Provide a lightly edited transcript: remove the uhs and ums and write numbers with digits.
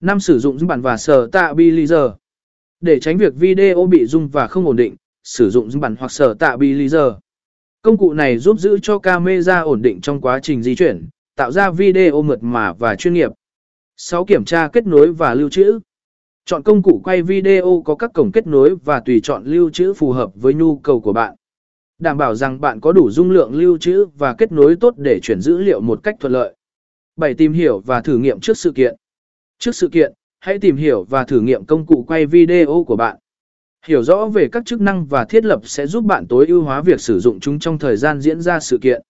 5. Sử dụng zoom bản và sở tạ Be Leaser. Để tránh việc video bị zoom và không ổn định, sử dụng zoom bản hoặc sở tạ Be Leaser. Công cụ này giúp giữ cho camera ổn định trong quá trình di chuyển, tạo ra video mượt mà và chuyên nghiệp. 6. Kiểm tra kết nối và lưu trữ. Chọn công cụ quay video có các cổng kết nối và tùy chọn lưu trữ phù hợp với nhu cầu của bạn. Đảm bảo rằng bạn có đủ dung lượng lưu trữ và kết nối tốt để chuyển dữ liệu một cách thuận lợi. 7. Tìm hiểu và thử nghiệm trước sự kiện. Trước sự kiện, hãy tìm hiểu và thử nghiệm công cụ quay video của bạn. Hiểu rõ về các chức năng và thiết lập sẽ giúp bạn tối ưu hóa việc sử dụng chúng trong thời gian diễn ra sự kiện.